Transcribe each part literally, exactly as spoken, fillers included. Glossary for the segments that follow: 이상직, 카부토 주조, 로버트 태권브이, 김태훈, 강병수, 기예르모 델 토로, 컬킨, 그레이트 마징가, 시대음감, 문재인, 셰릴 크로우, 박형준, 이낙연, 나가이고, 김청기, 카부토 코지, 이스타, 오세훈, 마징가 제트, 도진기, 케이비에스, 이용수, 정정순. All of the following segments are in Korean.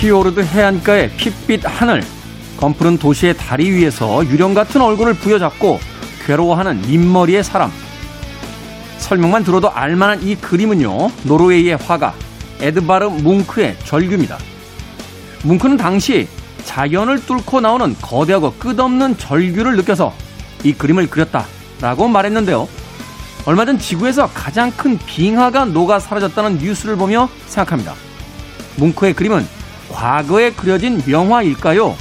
피오르드 해안가의 핏빛 하늘, 검푸른 도시의 다리 위에서 유령 같은 얼굴을 부여잡고 괴로워하는 민머리의 사람. 설명만 들어도 알만한 이 그림은요, 노르웨이의 화가 에드바르 뭉크의 절규입니다. 뭉크는 당시 자연을 뚫고 나오는 거대하고 끝없는 절규를 느껴서 이 그림을 그렸다라고 말했는데요. 얼마 전 지구에서 가장 큰 빙하가 녹아 사라졌다는 뉴스를 보며 생각합니다. 뭉크의 그림은 과거에 그려진 명화일까요?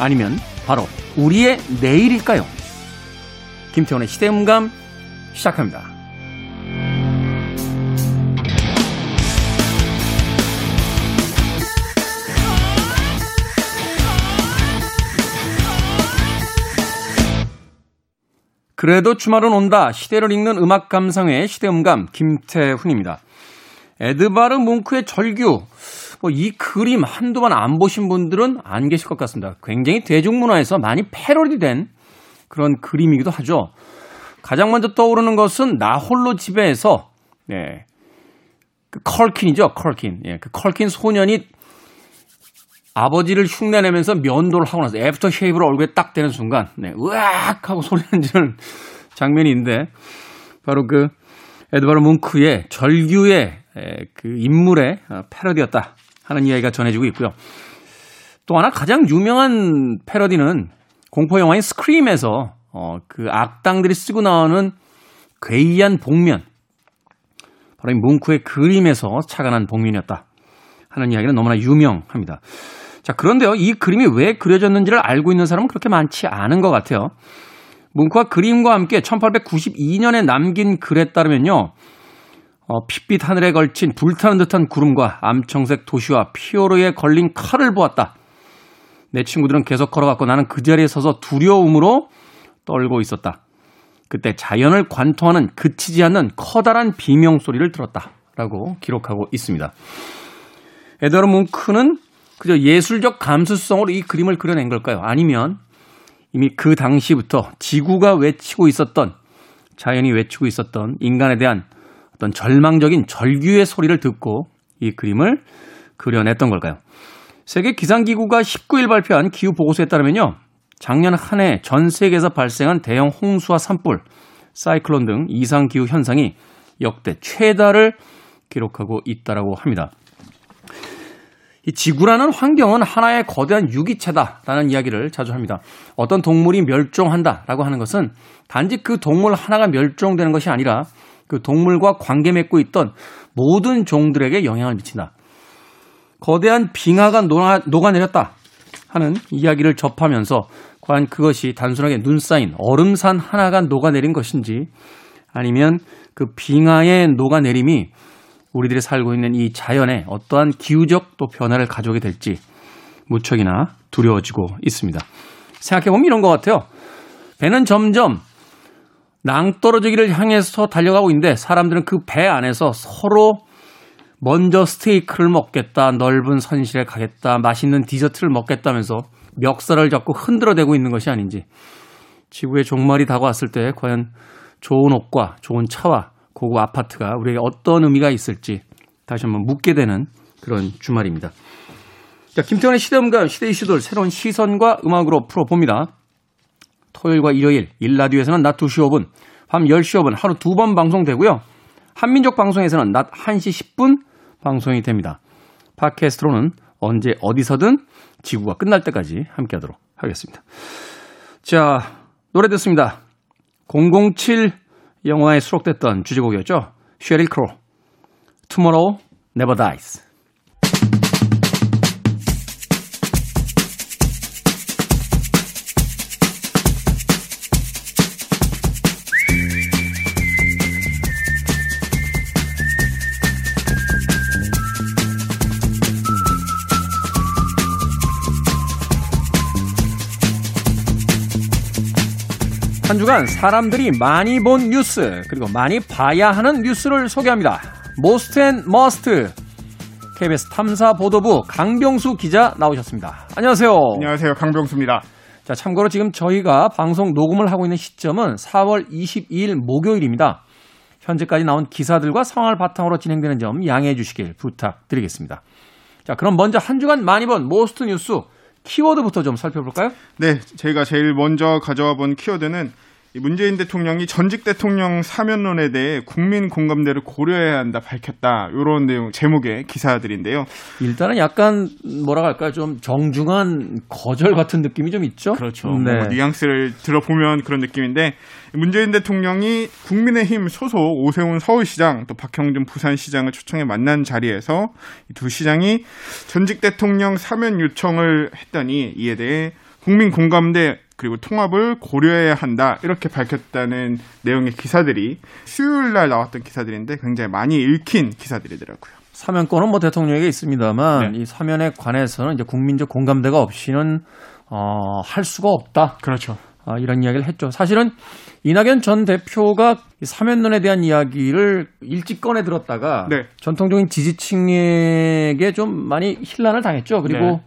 아니면 바로 우리의 내일일까요? 김태원의 시대음감 시작합니다. 그래도 주말은 온다. 시대를 읽는 음악 감상회 시대음감 김태훈입니다. 에드바르 뭉크의 절규. 뭐 이 그림 한두 번 안 보신 분들은 안 계실 것 같습니다. 굉장히 대중문화에서 많이 패러디된 그런 그림이기도 하죠. 가장 먼저 떠오르는 것은 나 홀로 집에에서 네, 그 컬킨이죠. 컬킨. 예, 그 컬킨 소년이 아버지를 흉내내면서 면도를 하고 나서 애프터 쉐이브를 얼굴에 딱 대는 순간 네, 으악 하고 소리를 지르는 장면인데 바로 그 에드바르 뭉크의 절규의 그 인물의 패러디였다 하는 이야기가 전해지고 있고요. 또 하나 가장 유명한 패러디는 공포 영화인 스크림에서 어, 그 악당들이 쓰고 나오는 괴이한 복면, 바로 이 뭉크의 그림에서 착안한 복면이었다 하는 이야기는 너무나 유명합니다. 자, 그런데요, 이 그림이 왜 그려졌는지를 알고 있는 사람은 그렇게 많지 않은 것 같아요. 뭉크가 그림과 함께 천팔백구십이 년에 남긴 글에 따르면요, 어, 핏빛 하늘에 걸친 불타는 듯한 구름과 암청색 도시와 피오르에 걸린 칼을 보았다. 내 친구들은 계속 걸어갔고 나는 그 자리에 서서 두려움으로 떨고 있었다. 그때 자연을 관통하는 그치지 않는 커다란 비명소리를 들었다. 라고 기록하고 있습니다. 에드바르 뭉크는 그저 예술적 감수성으로 이 그림을 그려낸 걸까요? 아니면 이미 그 당시부터 지구가 외치고 있었던, 자연이 외치고 있었던 인간에 대한 어떤 절망적인 절규의 소리를 듣고 이 그림을 그려냈던 걸까요? 세계 기상기구가 십구 일 발표한 기후보고서에 따르면요, 작년 한 해 전 세계에서 발생한 대형 홍수와 산불, 사이클론 등 이상기후 현상이 역대 최다를 기록하고 있다고 합니다. 이 지구라는 환경은 하나의 거대한 유기체다라는 이야기를 자주 합니다. 어떤 동물이 멸종한다라고 하는 것은 단지 그 동물 하나가 멸종되는 것이 아니라 그 동물과 관계 맺고 있던 모든 종들에게 영향을 미친다. 거대한 빙하가 녹아, 녹아내렸다 하는 이야기를 접하면서 과연 그것이 단순하게 눈 쌓인 얼음산 하나가 녹아내린 것인지, 아니면 그 빙하의 녹아내림이 우리들이 살고 있는 이 자연에 어떠한 기후적 또 변화를 가져오게 될지 무척이나 두려워지고 있습니다. 생각해보면 이런 것 같아요. 배는 점점 낭떠러지기를 향해서 달려가고 있는데 사람들은 그 배 안에서 서로 먼저 스테이크를 먹겠다, 넓은 선실에 가겠다, 맛있는 디저트를 먹겠다면서 멱살을 잡고 흔들어대고 있는 것이 아닌지, 지구의 종말이 다가왔을 때 과연 좋은 옷과 좋은 차와 고급 아파트가 우리에게 어떤 의미가 있을지 다시 한번 묻게 되는 그런 주말입니다. 자, 김태원의 시대음감, 시대 이슈들 새로운 시선과 음악으로 풀어봅니다. 토요일과 일요일 일라디오에서는 낮 두 시 오 분, 밤 열 시 오 분 하루 두 번 방송되고요. 한민족 방송에서는 낮 한 시 십 분 방송이 됩니다. 팟캐스트로는 언제 어디서든 지구가 끝날 때까지 함께하도록 하겠습니다. 자, 노래 듣습니다. 공공칠 영화에 수록됐던 주제곡이었죠. 셰릴 크로우, Tomorrow Never Dies. 한 주간 사람들이 많이 본 뉴스, 그리고 많이 봐야 하는 뉴스를 소개합니다. Most and Must. 케이비에스 탐사보도부 강병수 기자 나오셨습니다. 안녕하세요. 안녕하세요. 강병수입니다. 자, 참고로 지금 저희가 방송 녹음을 하고 있는 시점은 사월 이십이일 목요일입니다. 현재까지 나온 기사들과 상황을 바탕으로 진행되는 점 양해해 주시길 부탁드리겠습니다. 자, 그럼 먼저 한 주간 많이 본 모스트 뉴스 키워드부터 좀 살펴볼까요? 네, 제가 제일 먼저 가져와 본 키워드는 문재인 대통령이 전직 대통령 사면론에 대해 국민 공감대를 고려해야 한다 밝혔다. 이런 내용 제목의 기사들인데요. 일단은 약간 뭐라 할까요? 좀 정중한 거절 같은 느낌이 좀 있죠. 그렇죠. 네. 뭐 뉘앙스를 들어보면 그런 느낌인데 문재인 대통령이 국민의힘 소속 오세훈 서울시장 또 박형준 부산시장을 초청해 만난 자리에서 두 시장이 전직 대통령 사면 요청을 했더니 이에 대해 국민 공감대 그리고 통합을 고려해야 한다 이렇게 밝혔다는 내용의 기사들이 수요일 날 나왔던 기사들인데 굉장히 많이 읽힌 기사들이더라고요. 사면권은 뭐 대통령에게 있습니다만 네. 이 사면에 관해서는 이제 국민적 공감대가 없이는 어, 할 수가 없다. 그렇죠. 아, 이런 이야기를 했죠. 사실은 이낙연 전 대표가 사면론에 대한 이야기를 일찍 꺼내 들었다가 네. 전통적인 지지층에게 좀 많이 힐난을 당했죠. 그리고 네.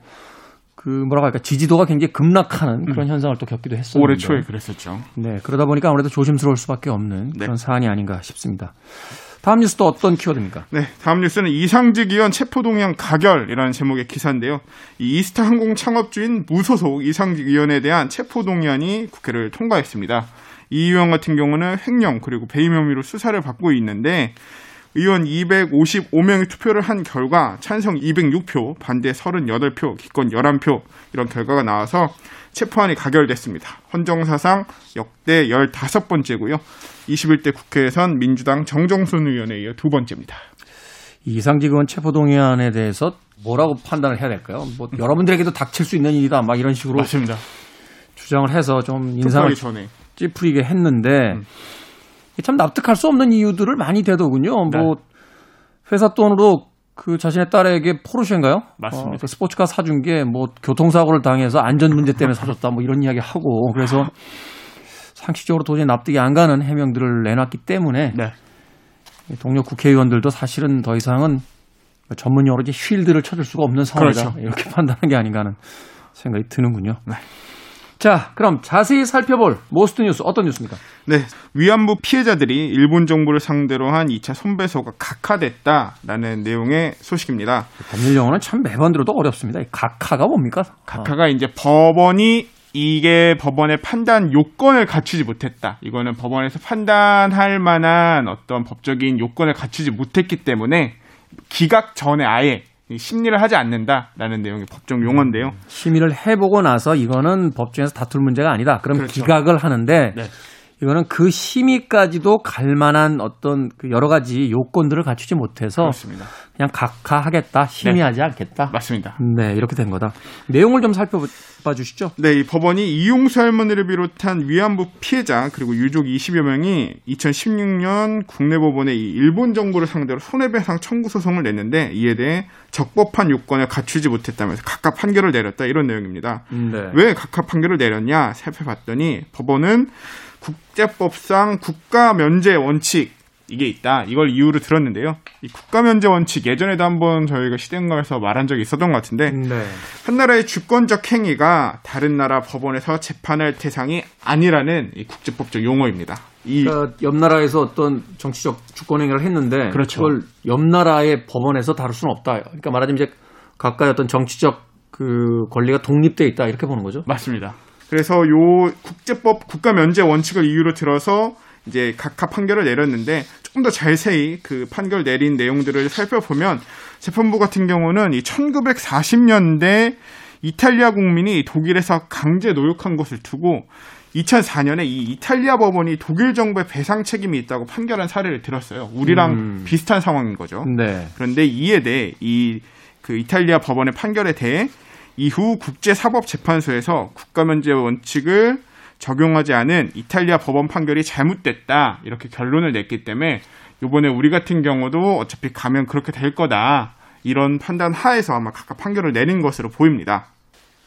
그 뭐라고 할까 지지도가 굉장히 급락하는 그런 음. 현상을 또 겪기도 했었는데 올해 초에 그랬었죠. 네, 그러다 보니까 아무래도 조심스러울 수밖에 없는 네. 그런 사안이 아닌가 싶습니다. 다음 뉴스 또 어떤 키워드입니까? 네, 다음 뉴스는 이상직 의원 체포동향 가결이라는 제목의 기사인데요. 이 이스타 항공 창업주인 무소속 이상직 의원에 대한 체포동향이 국회를 통과했습니다. 이 의원 같은 경우는 횡령 그리고 배임 혐의로 수사를 받고 있는데 의원 이백오십오 명이 투표를 한 결과 찬성 이백육 표, 반대 삼십팔 표, 기권 십일 표 이런 결과가 나와서 체포안이 가결됐습니다. 헌정사상 역대 열다섯 번째고요. 이십일 대 국회에선 민주당 정정순 의원에 이어 두 번째입니다. 이상직 의원 체포동의안에 대해서 뭐라고 판단을 해야 될까요? 뭐 여러분들에게도 닥칠 수 있는 일이다 막 이런 식으로 맞습니다. 주장을 해서 좀 인상을 찌푸리게 했는데 음. 참 납득할 수 없는 이유들을 많이 대더군요. 네. 뭐 회사 돈으로 그 자신의 딸에게 포르쉐인가요? 맞습니다. 어, 그 스포츠카 사준 게 뭐 교통사고를 당해서 안전 문제 때문에 사줬다 뭐 이런 이야기 하고 그래서 상식적으로 도저히 납득이 안 가는 해명들을 내놨기 때문에 네. 동료 국회의원들도 사실은 더 이상은 전문 용어로 이제 쉴드를 쳐줄 수가 없는 상황이다. 그렇죠. 이렇게 판단한 게 아닌가 하는 생각이 드는군요. 네. 자, 그럼 자세히 살펴볼 모스트 뉴스 어떤 뉴스입니까? 네, 위안부 피해자들이 일본 정부를 상대로 한 이 차 손배소가 각하됐다라는 내용의 소식입니다. 법률 용어는 참 매번 들어도 어렵습니다. 각하가 뭡니까? 각하가 아. 이제 법원이 이게 법원의 판단 요건을 갖추지 못했다. 이거는 법원에서 판단할 만한 어떤 법적인 요건을 갖추지 못했기 때문에 기각 전에 아예 심리를 하지 않는다라는 내용의 법정 용어인데요. 심의를 해보고 나서 이거는 법정에서 다툴 문제가 아니다. 그럼 그렇죠. 기각을 하는데 네. 이거는 그 심의까지도 갈 만한 어떤 여러 가지 요건들을 갖추지 못해서 그렇습니다. 그냥 각하하겠다, 심의하지 네. 않겠다. 맞습니다. 네, 이렇게 된 거다. 내용을 좀 살펴봐 주시죠. 네, 이 법원이 이용수 할머니를 비롯한 위안부 피해자 그리고 유족 이십여 명이 이천십육 년 국내 법원에 이 일본 정부를 상대로 손해배상 청구 소송을 냈는데 이에 대해 적법한 요건을 갖추지 못했다면서 각하 판결을 내렸다 이런 내용입니다. 네. 왜 각하 판결을 내렸냐 살펴봤더니 법원은 국제법상 국가 면제 원칙 이게 있다. 이걸 이유로 들었는데요. 이 국가 면제 원칙 예전에도 한번 저희가 시대응감에서 말한 적이 있었던 것 같은데 네. 한 나라의 주권적 행위가 다른 나라 법원에서 재판할 대상이 아니라는 이 국제법적 용어입니다. 이 그러니까 옆 나라에서 어떤 정치적 주권 행위를 했는데 그렇죠. 그걸 옆 나라의 법원에서 다룰 수는 없다. 그러니까 말하자면 이제 각각 어떤 정치적 그 권리가 독립돼 있다 이렇게 보는 거죠. 맞습니다. 그래서 요 국제법 국가 면제 원칙을 이유로 들어서 이제 각하 판결을 내렸는데 조금 더 자세히 그 판결 내린 내용들을 살펴보면 재판부 같은 경우는 이 천구백사십 년대 이탈리아 국민이 독일에서 강제 노역한 것을 두고 이천사 년에 이 이탈리아 법원이 독일 정부의 배상 책임이 있다고 판결한 사례를 들었어요. 우리랑 음. 비슷한 상황인 거죠. 네. 그런데 이에 대해 이 그 이탈리아 법원의 판결에 대해 이후 국제사법재판소에서 국가면제 원칙을 적용하지 않은 이탈리아 법원 판결이 잘못됐다 이렇게 결론을 냈기 때문에 이번에 우리 같은 경우도 어차피 가면 그렇게 될 거다 이런 판단 하에서 아마 각각 판결을 내린 것으로 보입니다.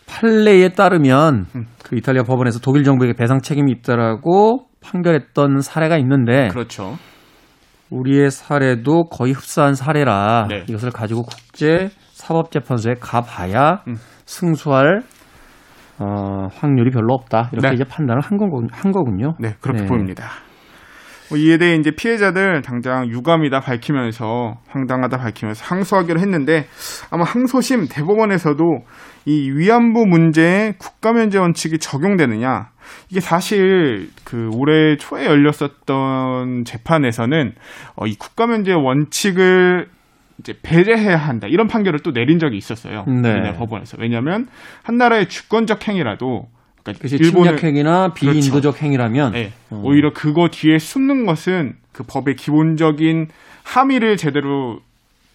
판례에 따르면 음. 그 이탈리아 법원에서 독일 정부에게 배상 책임이 있다라고 판결했던 사례가 있는데 그렇죠. 우리의 사례도 거의 흡사한 사례라 네. 이것을 가지고 국제사법재판소에 가봐야 음. 승소할 어, 확률이 별로 없다. 이렇게 네. 이제 판단을 한, 건, 한 거군요. 네, 그렇게 네. 보입니다. 뭐 이에 대해 이제 피해자들 당장 유감이다 밝히면서, 황당하다 밝히면서 항소하기로 했는데, 아마 항소심 대법원에서도 이 위안부 문제에 국가면제 원칙이 적용되느냐, 이게 사실 그 올해 초에 열렸었던 재판에서는 어, 이 국가면제 원칙을 이제 배제해야 한다, 이런 판결을 또 내린 적이 있었어요. 네. 법원에서. 왜냐하면 한 나라의 주권적 행위라도, 그러니까 침략 행위나 비인도적 그렇죠. 행위라면 네. 어. 오히려 그거 뒤에 숨는 것은 그 법의 기본적인 함의를 제대로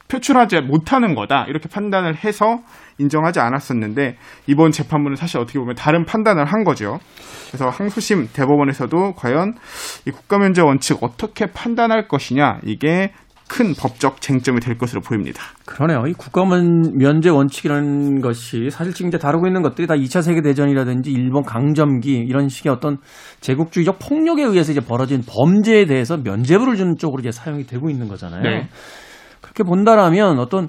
표출하지 못하는 거다, 이렇게 판단을 해서 인정하지 않았었는데, 이번 재판부는 사실 어떻게 보면 다른 판단을 한 거죠. 그래서 항소심 대법원에서도 과연 이 국가면제 원칙 어떻게 판단할 것이냐, 이게 큰 법적 쟁점이 될 것으로 보입니다. 그러네요. 이 국가면제 원칙이라는 것이 사실 지금 이제 다루고 있는 것들이 다 이 차 세계대전이라든지 일본 강점기 이런 식의 어떤 제국주의적 폭력에 의해서 이제 벌어진 범죄에 대해서 면죄부를 주는 쪽으로 이제 사용이 되고 있는 거잖아요. 네. 그렇게 본다라면 어떤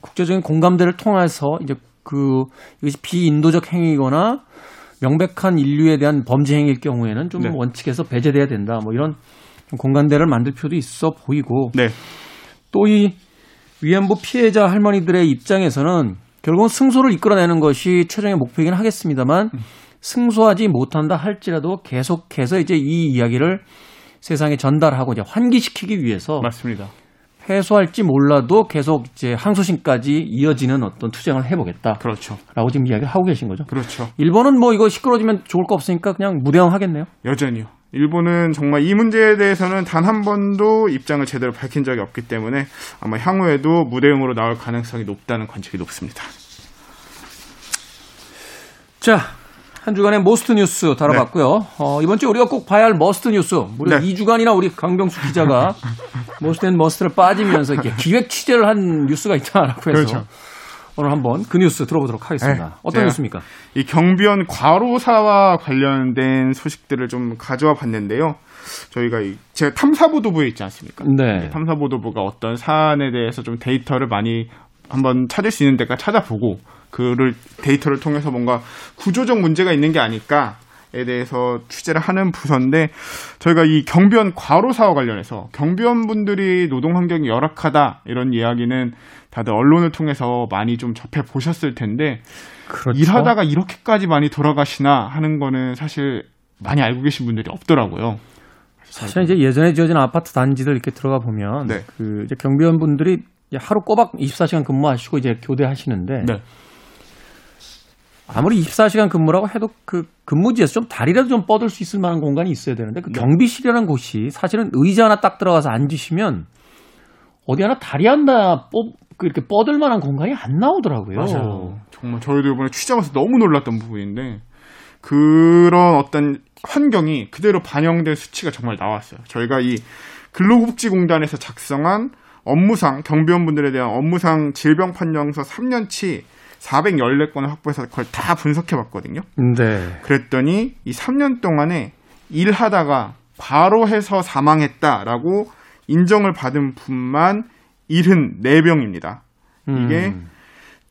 국제적인 공감대를 통해서 이제 그 이것이 비인도적 행위거나 명백한 인류에 대한 범죄 행위일 경우에는 좀 네. 원칙에서 배제돼야 된다, 뭐 이런 공간대를 만들 필요도 있어 보이고 네. 또 이 위안부 피해자 할머니들의 입장에서는 결국은 승소를 이끌어내는 것이 최종의 목표이긴 하겠습니다만, 승소하지 못한다 할지라도 계속해서 이제 이 이야기를 세상에 전달하고 이제 환기시키기 위해서 맞습니다. 해소할지 몰라도 계속 이제 항소심까지 이어지는 어떤 투쟁을 해보겠다. 그렇죠. 라고 지금 이야기를 하고 계신 거죠. 그렇죠. 일본은 뭐 이거 시끄러지면 좋을 거 없으니까 그냥 무대응 하겠네요. 여전히요. 일본은 정말 이 문제에 대해서는 단 한 번도 입장을 제대로 밝힌 적이 없기 때문에 아마 향후에도 무대응으로 나올 가능성이 높다는 관측이 높습니다. 자, 한 주간의 머스트 뉴스 다뤄봤고요. 네. 어, 이번 주에 우리가 꼭 봐야 할 머스트 뉴스. 무려 네. 이 주간이나 우리 강병수 기자가 머스트 앤 머스트를 빠지면서 이렇게 기획 취재를 한 뉴스가 있다라고 해서. 그렇죠. 오늘 한번 그 뉴스 들어보도록 하겠습니다. 네, 어떤 뉴스입니까? 이 경비원 과로사와 관련된 소식들을 좀 가져와 봤는데요. 저희가 이, 제가 탐사보도부에 있지 않습니까? 네. 탐사보도부가 어떤 사안에 대해서 좀 데이터를 많이 한번 찾을 수 있는 데까지 찾아보고, 그를 데이터를 통해서 뭔가 구조적 문제가 있는 게 아닐까 에 대해서 취재를 하는 부서인데, 저희가 이 경비원 과로사와 관련해서 경비원분들이 노동 환경이 열악하다, 이런 이야기는 다들 언론을 통해서 많이 좀 접해보셨을 텐데 그렇죠. 일하다가 이렇게까지 많이 돌아가시나 하는 거는 사실 많이 알고 계신 분들이 없더라고요. 사실 이제 예전에 지어진 아파트 단지들 이렇게 들어가 보면 네. 그 이제 경비원분들이 이제 하루 꼬박 이십사 시간 근무하시고 이제 교대하시는데 네. 아무리 이십사 시간 근무라고 해도 그 근무지에서 좀 다리라도 좀 뻗을 수 있을 만한 공간이 있어야 되는데, 그 경비실이라는 곳이 사실은 의자 하나 딱 들어가서 앉으시면 어디 하나 다리 하나 뻗, 이렇게 뻗을 만한 공간이 안 나오더라고요. 맞아요. 정말 저희도 이번에 취재하면서 너무 놀랐던 부분인데, 그런 어떤 환경이 그대로 반영된 수치가 정말 나왔어요. 저희가 이 근로복지공단에서 작성한 업무상, 경비원분들에 대한 업무상 질병 판정서 삼 년치 사백십사 건을 확보해서 그걸 다 분석해봤거든요. 네. 그랬더니 이 삼 년 동안에 일하다가 과로해서 사망했다라고 인정을 받은 분만 칠십사 명입니다. 음. 이게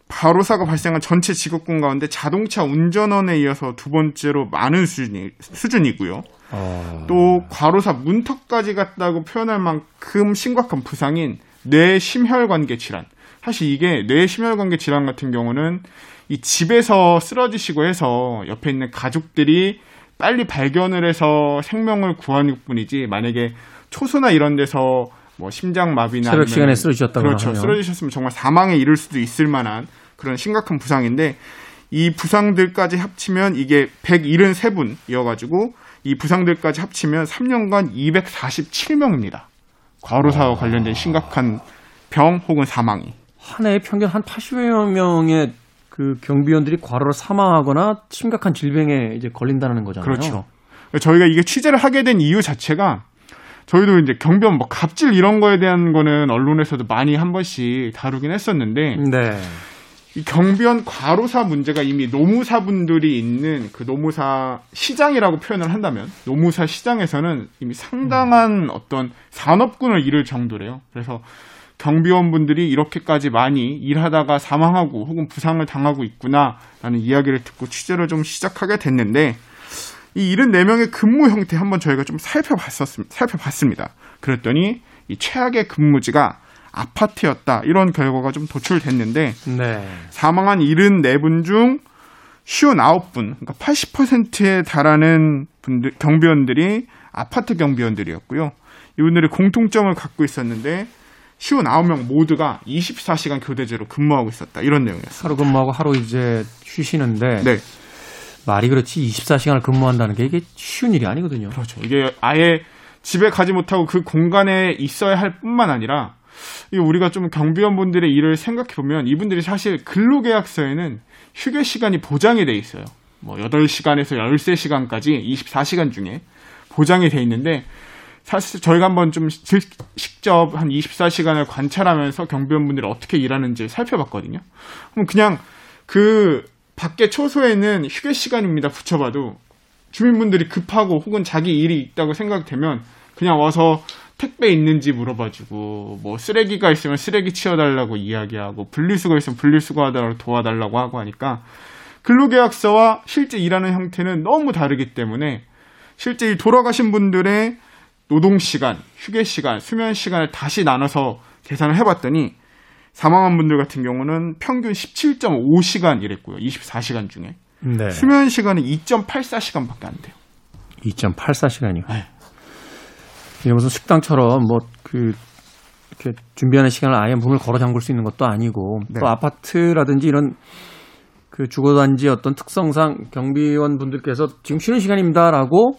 과로사가 발생한 전체 직업군 가운데 자동차 운전원에 이어서 두 번째로 많은 수준이, 수준이고요. 어. 또 과로사 문턱까지 갔다고 표현할 만큼 심각한 부상인 뇌심혈관계 질환. 사실 이게 뇌심혈관계 질환 같은 경우는 이 집에서 쓰러지시고 해서 옆에 있는 가족들이 빨리 발견을 해서 생명을 구하는 뿐이지, 만약에 초소나 이런 데서 뭐 심장마비나 체력 시간에 쓰러지셨다고 그렇죠. 하면. 쓰러지셨으면 정말 사망에 이를 수도 있을 만한 그런 심각한 부상인데, 이 부상들까지 합치면 이게 백칠십삼 분이어가지고 이 부상들까지 합치면 삼 년간 이백사십칠 명입니다. 과로사와 아... 관련된 심각한 병 혹은 사망이. 한 해에 평균 한 팔십여 명의 그 경비원들이 과로로 사망하거나 심각한 질병에 이제 걸린다는 거잖아요. 그렇죠. 저희가 이게 취재를 하게 된 이유 자체가, 저희도 이제 경비원 뭐 갑질 이런 거에 대한 거는 언론에서도 많이 한 번씩 다루긴 했었는데, 네. 이 경비원 과로사 문제가 이미 노무사분들이 있는 그 노무사 시장이라고 표현을 한다면, 노무사 시장에서는 이미 상당한 음. 어떤 산업군을 이룰 정도래요. 그래서 경비원분들이 이렇게까지 많이 일하다가 사망하고 혹은 부상을 당하고 있구나라는 이야기를 듣고 취재를 좀 시작하게 됐는데, 이 칠십사 명의 근무 형태 한번 저희가 좀 살펴봤었, 살펴봤습니다. 그랬더니 이 최악의 근무지가 아파트였다. 이런 결과가 좀 도출됐는데 네. 사망한 칠십사 분 중 오십구 분, 그러니까 팔십 퍼센트에 달하는 분들, 경비원들이 아파트 경비원들이었고요. 이분들이 공통점을 갖고 있었는데 오십구 명 모두가 이십사 시간 교대제로 근무하고 있었다. 이런 내용이었습니다. 하루 근무하고 하루 이제 쉬시는데 네. 말이 그렇지 이십사 시간을 근무한다는 게 이게 쉬운 일이 아니거든요. 그렇죠. 이게 아예 집에 가지 못하고 그 공간에 있어야 할 뿐만 아니라 우리가 좀 경비원분들의 일을 생각해보면 이분들이 사실 근로계약서에는 휴게 시간이 보장이 돼 있어요. 뭐 여덟 시간에서 십삼 시간까지 이십사 시간 중에 보장이 돼 있는데 사실 저희가 한번 좀 직접 한 이십사 시간을 관찰하면서 경비원분들이 어떻게 일하는지 살펴봤거든요. 그럼 그냥 그 밖에 초소에는 휴게 시간입니다 붙여봐도 주민분들이 급하고 혹은 자기 일이 있다고 생각되면 그냥 와서 택배 있는지 물어봐주고 뭐 쓰레기가 있으면 쓰레기 치워달라고 이야기하고 분리수거 있으면 분리수거하라고 도와달라고 하고 하니까 근로계약서와 실제 일하는 형태는 너무 다르기 때문에 실제 돌아가신 분들의 노동시간, 휴게시간, 수면시간을 다시 나눠서 계산을 해봤더니 사망한 분들 같은 경우는 평균 십칠 점 오 시간 일했고요. 이십사 시간 중에. 네. 수면시간은 이 점 팔사 시간밖에 안 돼요. 이 점 팔사 시간이요? 네. 이게 무슨 식당처럼 뭐 그 이렇게 준비하는 시간을 아예 문을 걸어 잠글 수 있는 것도 아니고 네. 또 아파트라든지 이런 그 주거단지 어떤 특성상 경비원 분들께서 지금 쉬는 시간입니다라고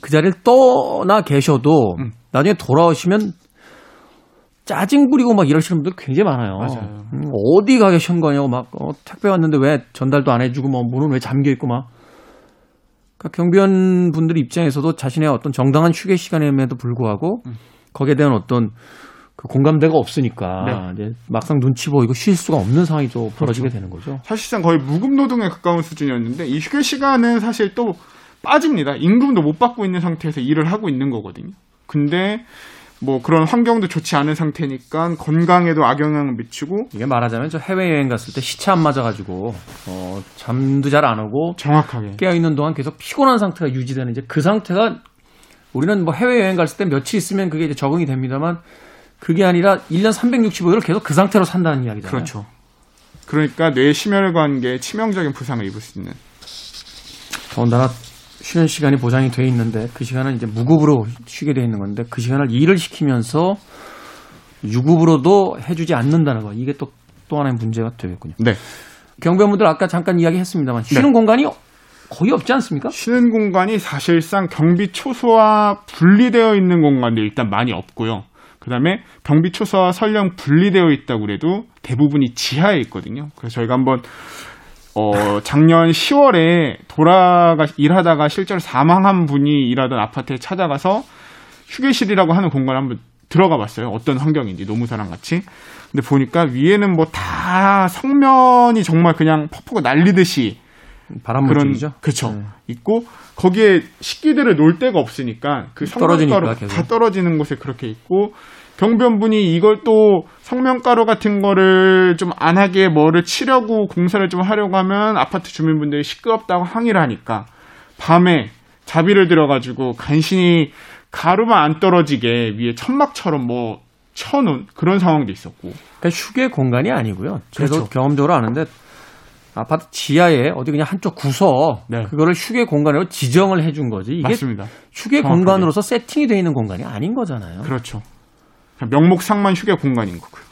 그 자리를 떠나 계셔도 음. 나중에 돌아오시면 짜증 부리고 막 이러시는 분들 굉장히 많아요. 맞아요. 음, 어디 가 계신 거냐고 막 어, 택배 왔는데 왜 전달도 안 해주고 뭐 문은 왜 잠겨 있고 막. 그러니까 경비원 분들 입장에서도 자신의 어떤 정당한 휴게 시간임에도 불구하고 음. 거기에 대한 어떤 그 공감대가 없으니까 네. 이제 막상 눈치 보이고 쉴 수가 없는 상황이 또 벌어지게 그렇죠. 되는 거죠. 사실상 거의 무급 노동에 가까운 수준이었는데 이 휴게 시간은 사실 또 빠집니다. 임금도 못 받고 있는 상태에서 일을 하고 있는 거거든요. 근데 뭐 그런 환경도 좋지 않은 상태니까 건강에도 악영향을 미치고 이게 말하자면 저 해외여행 갔을 때 시차 안 맞아가지고 어, 잠도 잘 안 오고 정확하게 깨어있는 동안 계속 피곤한 상태가 유지되는 이제 그 상태가 우리는 뭐 해외여행 갔을 때 며칠 있으면 그게 이제 적응이 됩니다만 그게 아니라 일 년 삼백육십오 일을 계속 그 상태로 산다는 이야기잖아요. 그렇죠. 그러니까 뇌 심혈관계에 치명적인 부상을 입을 수 있는 더군다나 쉬는 시간이 보장이 돼 있는데 그 시간은 이제 무급으로 쉬게 돼 있는 건데 그 시간을 일을 시키면서 유급으로도 해주지 않는다는 거 이게 또, 또 하나의 문제가 되겠군요. 네. 경비원분들 아까 잠깐 이야기했습니다만 쉬는 네. 공간이 거의 없지 않습니까? 쉬는 공간이 사실상 경비 초소와 분리되어 있는 공간도 일단 많이 없고요. 그다음에 경비 초소와 설령 분리되어 있다고 해도 대부분이 지하에 있거든요. 그래서 저희가 한번 어, 작년 시월에 돌아가, 일하다가 실제로 사망한 분이 일하던 아파트에 찾아가서 휴게실이라고 하는 공간을 한번 들어가 봤어요. 어떤 환경인지, 노무사랑 같이. 근데 보니까 위에는 뭐 다 성면이 정말 그냥 퍼프가 날리듯이. 바람물질이죠? 그렇죠. 네. 있고, 거기에 식기들을 놓을 데가 없으니까 그 성면가루 다 떨어지는 곳에 그렇게 있고, 경비원분이 이걸 또 성면가루 같은 거를 좀 안 하게 뭐를 치려고 공사를 좀 하려고 하면 아파트 주민분들이 시끄럽다고 항의를 하니까 밤에 자비를 들어가지고 간신히 가루만 안 떨어지게 위에 천막처럼 뭐 쳐놓은 그런 상황도 있었고. 그러니까 휴게 공간이 아니고요. 저도 그렇죠. 경험적으로 아는데 아파트 지하에 어디 그냥 한쪽 구석 네. 그거를 휴게 공간으로 지정을 해준 거지. 이게 맞습니다. 휴게 정확하게. 공간으로서 세팅이 되어 있는 공간이 아닌 거잖아요. 그렇죠. 명목상만 휴게 공간인 거고요.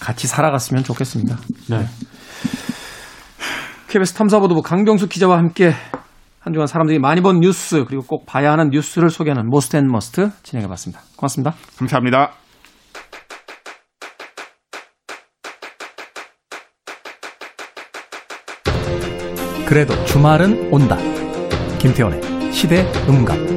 같이 살아갔으면 좋겠습니다. 네. 케이비에스 탐사보도부 강병수 기자와 함께 한 주간 사람들이 많이 본 뉴스 그리고 꼭 봐야 하는 뉴스를 소개하는 모스트 앤 머스트 진행해봤습니다. 고맙습니다. 감사합니다. 그래도 주말은 온다. 김태원의 시대 음감.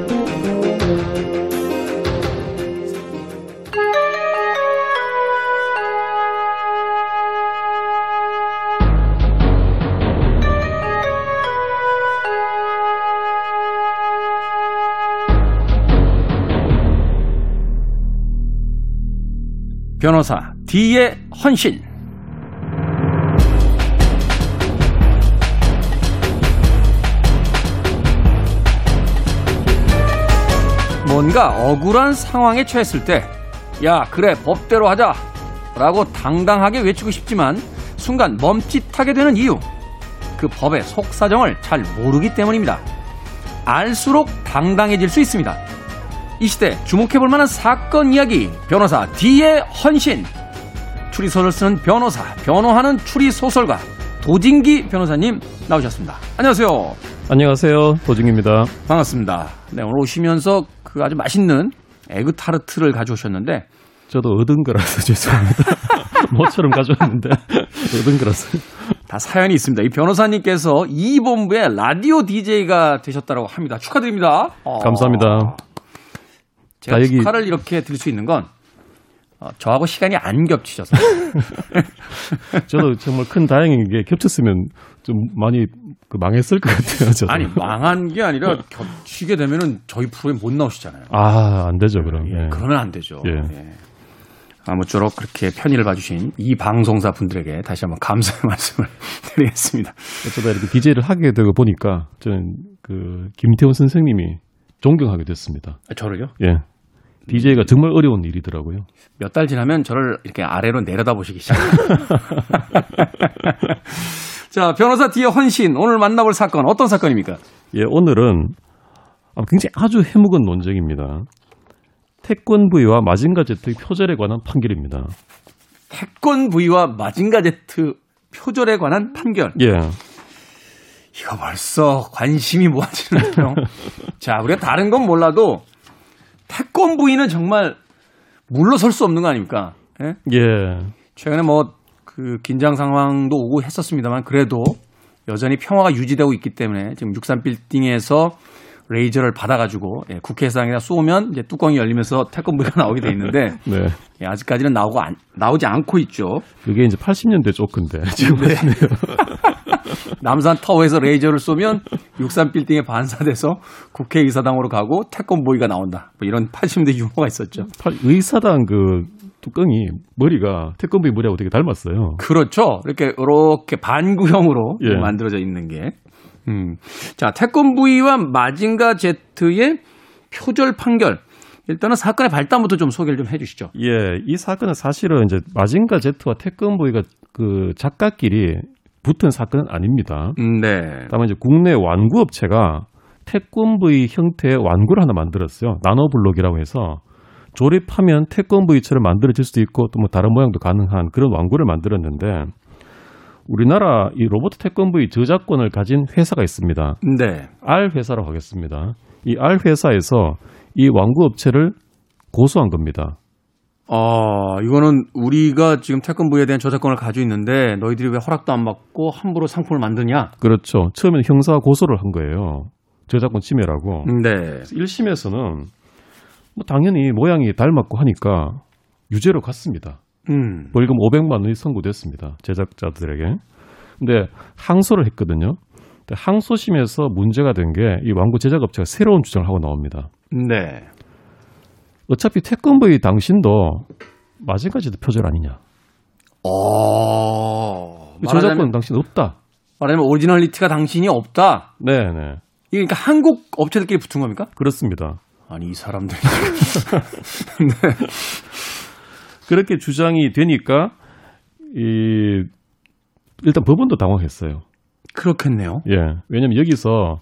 변호사 D의 헌신. 뭔가 억울한 상황에 처했을 때 야 그래 법대로 하자 라고 당당하게 외치고 싶지만 순간 멈칫하게 되는 이유, 그 법의 속사정을 잘 모르기 때문입니다. 알수록 당당해질 수 있습니다. 이 시대 주목해볼 만한 사건 이야기, 변호사 D의 헌신. 추리소설 쓰는 변호사, 변호하는 추리소설가 도진기 변호사님 나오셨습니다. 안녕하세요. 안녕하세요. 도진기입니다. 반갑습니다. 네, 오늘 오시면서 그 아주 맛있는 에그타르트를 가져오셨는데, 저도 얻은 거라서 죄송합니다. 모처럼 가져왔는데 얻은 거라서. 다 사연이 있습니다. 이 변호사님께서 이본부의 라디오 디제이가 되셨다고 합니다. 축하드립니다. 감사합니다. 제가 다행히... 축하를 이렇게 드릴 수 있는 건 어, 저하고 시간이 안 겹치셔서. 저도 정말 큰 다행인 게 겹쳤으면 좀 많이 그 망했을 것 같아요. 저도. 아니 망한 게 아니라 겹치게 되면은 저희 프로에 못 나오시잖아요. 아, 안 되죠 그럼. 예, 예. 그러면 안 되죠. 예. 예. 아무쪼록 그렇게 편의를 봐주신 이 방송사 분들에게 다시 한번 감사의 말씀을 드리겠습니다. 어쩌다 이렇게 디제이를 하게 되고 보니까 저는 그 김태훈 선생님이 존경하게 됐습니다. 아, 저를요? 예. 디제이가 정말 어려운 일이더라고요. 몇 달 지나면 저를 이렇게 아래로 내려다보시기 시작합니다. 자, 변호사 D의 헌신, 오늘 만나볼 사건 어떤 사건입니까? 예, 오늘은 굉장히 아주 해묵은 논쟁입니다. 태권브이와 마징가제트의 표절에 관한 판결입니다. 태권브이와 마징가제트 표절에 관한 판결. 예. 이거 벌써 관심이 모아지는데요. 자, 우리가 다른 건 몰라도 태권브이는 정말 물러설 수 없는 거 아닙니까? 예. 예. 최근에 뭐 그 긴장 상황도 오고 했었습니다만 그래도 여전히 평화가 유지되고 있기 때문에 지금 육십삼 빌딩에서 레이저를 받아가지고 예, 국회의사당에다 쏘면 이제 뚜껑이 열리면서 태권브이가 나오게 돼 있는데 네. 예, 아직까지는 나오고 안, 나오지 않고 있죠. 그게 이제 팔십 년대 조건데 지금 네. 남산 타워에서 레이저를 쏘면 육십삼 빌딩에 반사돼서 국회의사당으로 가고 태권브이가 나온다. 뭐 이런 팔십 년대 유머가 있었죠. 의사당 그 뚜껑이 머리가 태권브이 머리하고 되게 닮았어요. 그렇죠. 이렇게 이렇게 반구형으로 예. 만들어져 있는 게. 음. 자, 태권브이와 마징가제트의 표절 판결. 일단은 사건의 발단부터 좀 소개를 좀 해주시죠. 예, 이 사건은 사실은 이제 마징가제트와 태권브이가 그 작가끼리 붙은 사건은 아닙니다. 네. 다만 이제 국내 완구업체가 태권브이 형태의 완구를 하나 만들었어요. 나노블록이라고 해서 조립하면 태권브이처럼 만들어질 수도 있고 또 뭐 다른 모양도 가능한 그런 완구를 만들었는데 우리나라 이 로버트 태권브이 저작권을 가진 회사가 있습니다. 네. R 회사라고 하겠습니다. 이 R 회사에서 이 완구 업체를 고소한 겁니다. 아, 이거는 우리가 지금 태권브이에 대한 저작권을 가지고 있는데 너희들이 왜 허락도 안 받고 함부로 상품을 만드냐? 그렇죠. 처음에는 형사 고소를 한 거예요. 저작권 침해라고. 네. 일 심에서는 뭐 당연히 모양이 닮았고 하니까 유죄로 갔습니다. 음. 벌금 오백만 원이 선고됐습니다. 제작자들에게. 근데 항소를 했거든요. 근데 항소심에서 문제가 된 게 이 완구 제작업체가 새로운 주장을 하고 나옵니다. 네. 어차피 태권브이 당신도 마징가제트 표절 아니냐. 어. 저작권 당신 없다. 말하자면 오리지널리티가 당신이 없다. 네, 네. 이게 그러니까 한국 업체들끼리 붙은 겁니까? 그렇습니다. 아니 이 사람들. 네. 그렇게 주장이 되니까 이 일단 법원도 당황했어요. 그렇겠네요. 예, 왜냐하면 여기서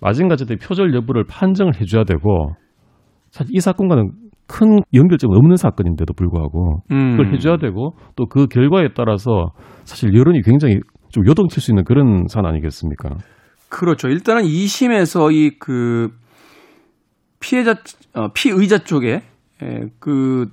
마징가제트의 표절 여부를 판정을 해줘야 되고 사실 이 사건과는 큰 연결점이 없는 사건인데도 불구하고 음. 그걸 해줘야 되고 또 그 결과에 따라서 사실 여론이 굉장히 좀 요동칠 수 있는 그런 사안 아니겠습니까? 그렇죠. 일단은 이 심에서 이 그 피해자 어, 피의자 쪽에 에, 그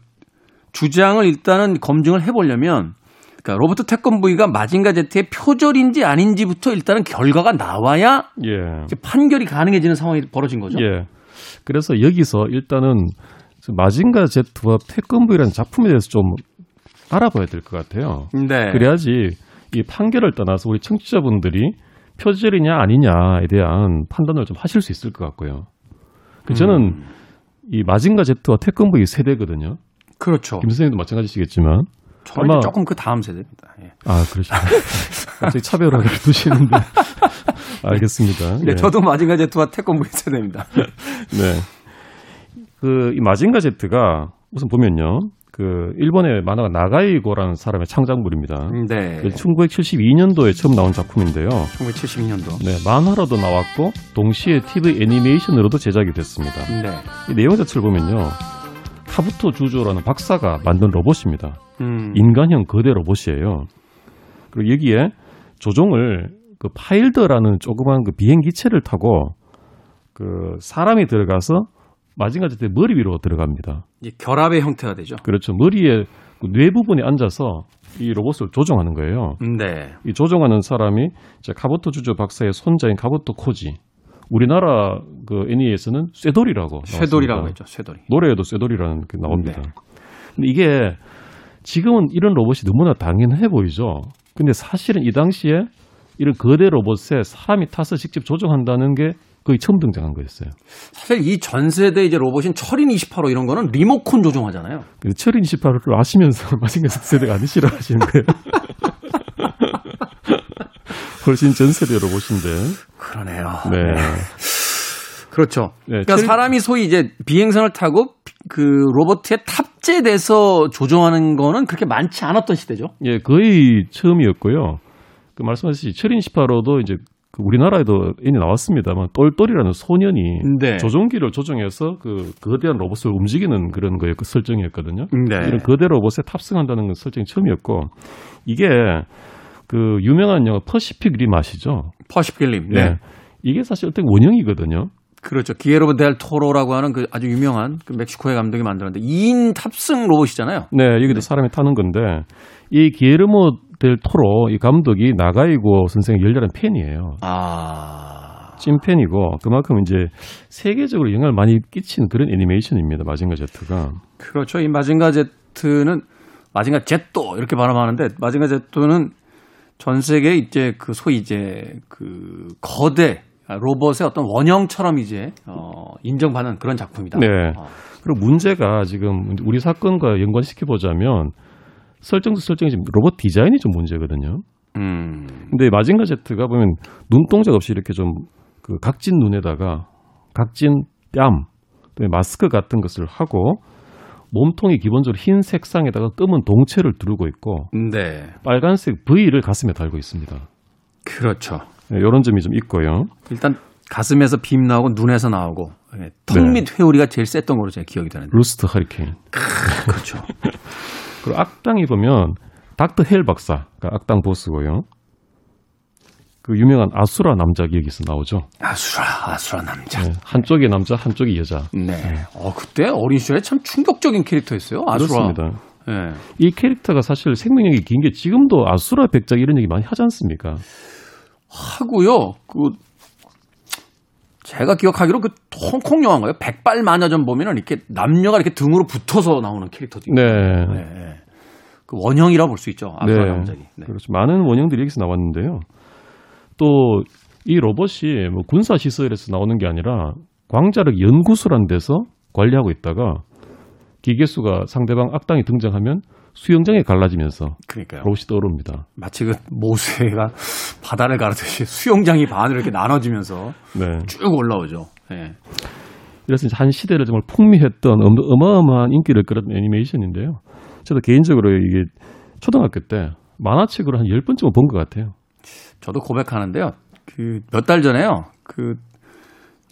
주장을 일단은 검증을 해보려면 그러니까 로버트 태권브이가 마징가제트의 표절인지 아닌지부터 일단은 결과가 나와야 예. 이제 판결이 가능해지는 상황이 벌어진 거죠. 예. 그래서 여기서 일단은 마징가제트와 태권브이라는 작품에 대해서 좀 알아봐야 될 것 같아요. 네. 그래야지 이 판결을 떠나서 우리 청취자분들이 표절이냐 아니냐에 대한 판단을 좀 하실 수 있을 것 같고요. 음. 저는 이 마징가제트와 태권브이 세대거든요. 그렇죠. 김 선생님도 마찬가지시겠지만 저는 아마... 조금 그 다음 세대입니다. 예. 아 그렇죠. 갑자기 차별하게 두시는데 알겠습니다. 네, 예. 저도 마징가제트와 태권브이 세대입니다. 네. 그 이 마징가 제트가 우선 보면요. 그 일본의 만화가 나가이고라는 사람의 창작물입니다. 네. 천구백칠십이 년도에 처음 나온 작품인데요. 천구백칠십이 년도. 네, 만화로도 나왔고 동시에 티비 애니메이션으로도 제작이 됐습니다. 네. 이 내용 자체를 보면요. 카부토 주조라는 박사가 만든 로봇입니다. 음. 인간형 거대 로봇이에요. 그리고 여기에 조종을 그 파일드라는 조그만 그 비행기체를 타고 그 사람이 들어가서 마징가 제트의 머리 위로 들어갑니다. 이제 결합의 형태가 되죠. 그렇죠. 머리에 그 뇌 부분에 앉아서 이 로봇을 조종하는 거예요. 네. 이 조종하는 사람이 이제 카부토 주조 박사의 손자인 카부토 코지. 우리나라 그 애니에서는 쇠돌이라고. 쇠돌이라고 했죠. 쇠돌이. 노래에도 쇠돌이라는 게 나옵니다. 네. 근데 이게 지금은 이런 로봇이 너무나 당연해 보이죠. 근데 사실은 이 당시에 이런 거대 로봇에 사람이 타서 직접 조종한다는 게 거의 처음 등장한 거였어요. 사실 이 전 세대 이제 로봇인 철인 이십팔 호 이런 거는 리모컨 조종하잖아요. 그 철인 이십팔 호를 아시면서 마징가 세대가 아니시라 하시는 거예요. 훨씬 전 세대 로봇인데. 그러네요. 네. 그렇죠. 네, 그러니까 철인... 사람이 소위 이제 비행선을 타고 그 로봇에 탑재돼서 조종하는 거는 그렇게 많지 않았던 시대죠. 예, 거의 처음이었고요. 그 말씀하신 철인 십팔 호도 이제 우리나라에도 이미 나왔습니다만 똘똘이라는 소년이 네. 조종기를 조종해서 그 거대한 로봇을 움직이는 그런 거의 그 설정이었거든요. 네. 이런 거대 로봇에 탑승한다는 건 설정이 처음이었고 이게 그 유명한 영화 퍼시픽 림 아시죠? 퍼시픽 림. 네. 네. 이게 사실 어떻게 원형이거든요. 그렇죠. 기예르모 델 토로라고 하는 그 아주 유명한 그 멕시코의 감독이 만들었는데 이 인 탑승 로봇이잖아요. 네, 여기도 네. 사람이 타는 건데 이 기예르모 델 토로 이 감독이 나가이고 선생의 열렬한 팬이에요. 아, 찐팬이고 그만큼 이제 세계적으로 영향을 많이 끼친 그런 애니메이션입니다. 마징가 제트가. 그렇죠. 이 마징가 제트는 마징가 제토 이렇게 발음하는데 마징가 제토는 전 세계 이제 그 소위 이제 그 거대 로봇의 어떤 원형처럼 이제 어, 인정받는 그런 작품이다. 네. 어. 그리고 문제가 지금 우리 사건과 연관시켜 보자면. 설정도 설정이지 로봇 디자인이 좀 문제거든요. 음. 근데 마징가 제트가 보면 눈동자 없이 이렇게 좀 그 각진 눈에다가 각진 뺨, 마스크 같은 것을 하고 몸통이 기본적으로 흰 색상에다가 검은 동체를 두르고 있고 네. 빨간색 V를 가슴에 달고 있습니다. 그렇죠. 네, 이런 점이 좀 있고요. 일단 가슴에서 빔 나오고 눈에서 나오고 네. 턱 및 네. 회오리가 제일 셌던 걸로 제가 기억이 나는데. 루스트 허리케인. 그렇죠. 그리고 악당이 보면 닥터 헬 박사, 그러니까 악당 보스고요. 그 유명한 아수라 남자 기억에서 나오죠. 아수라, 아수라 남자. 네, 한쪽이 남자, 한쪽이 여자. 네. 네. 어 그때 어린 시절에 참 충격적인 캐릭터였어요. 아수라. 그렇습니다. 네. 이 캐릭터가 사실 생명력이 긴 게 지금도 아수라 백작 이런 얘기 많이 하지 않습니까? 하고요. 그 제가 기억하기로 그 홍콩 영화인가요? 백발 마녀전 보면은 이렇게 남녀가 이렇게 등으로 붙어서 나오는 캐릭터도 있고. 네. 네. 그 원형이라 볼 수 있죠. 아수라 남자기. 네. 네. 그렇죠. 많은 원형들이 여기서 나왔는데요. 또 이 로봇이 뭐 군사 시설에서 나오는 게 아니라 광자력 연구소라는 데서 관리하고 있다가 기계수가 상대방 악당이 등장하면 수영장에 갈라지면서 그러니까요. 로봇이 떠오릅니다. 마치 그 모세가 바다를 가르듯이 수영장이 반으로 이렇게 나눠지면서 네. 쭉 올라오죠. 네. 이래서 한 시대를 정말 풍미했던 어마어마한 인기를 끌었던 애니메이션인데요. 저도 개인적으로 이게 초등학교 때 만화책으로 한 열 번쯤 본 것 같아요. 저도 고백하는데요. 그 몇 달 전에요. 그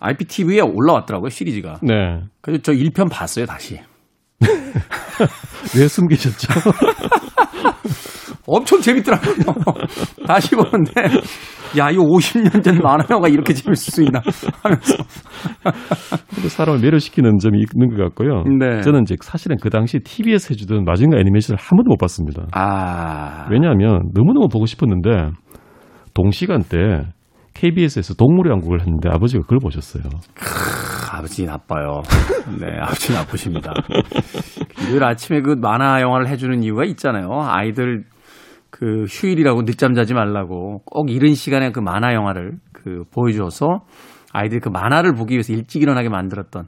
아이피티비에 올라왔더라고요. 시리즈가. 네. 그래서 저 일 편 봤어요. 다시. 왜 숨기셨죠? 엄청 재밌더라고요. 다시 보는데 야, 이거 오십 년 전 만화 영화가 이렇게 재밌을 수 있나 하면서 사람을 매료시키는 점이 있는 것 같고요. 네. 저는 이제 사실은 그 당시 티비에서 해주던 마징가 애니메이션을 한 번도 못 봤습니다. 아. 왜냐하면 너무너무 보고 싶었는데 동시간대에 케이비에스에서 동물의 왕국을 했는데 아버지가 그걸 보셨어요. 크, 아버지 나빠요. 네, 아버지 나쁘십니다. 늘 아침에 그 만화 영화를 해주는 이유가 있잖아요. 아이들 그 휴일이라고 늦잠 자지 말라고 꼭 이른 시간에 그 만화 영화를 그 보여줘서 아이들이 그 만화를 보기 위해서 일찍 일어나게 만들었던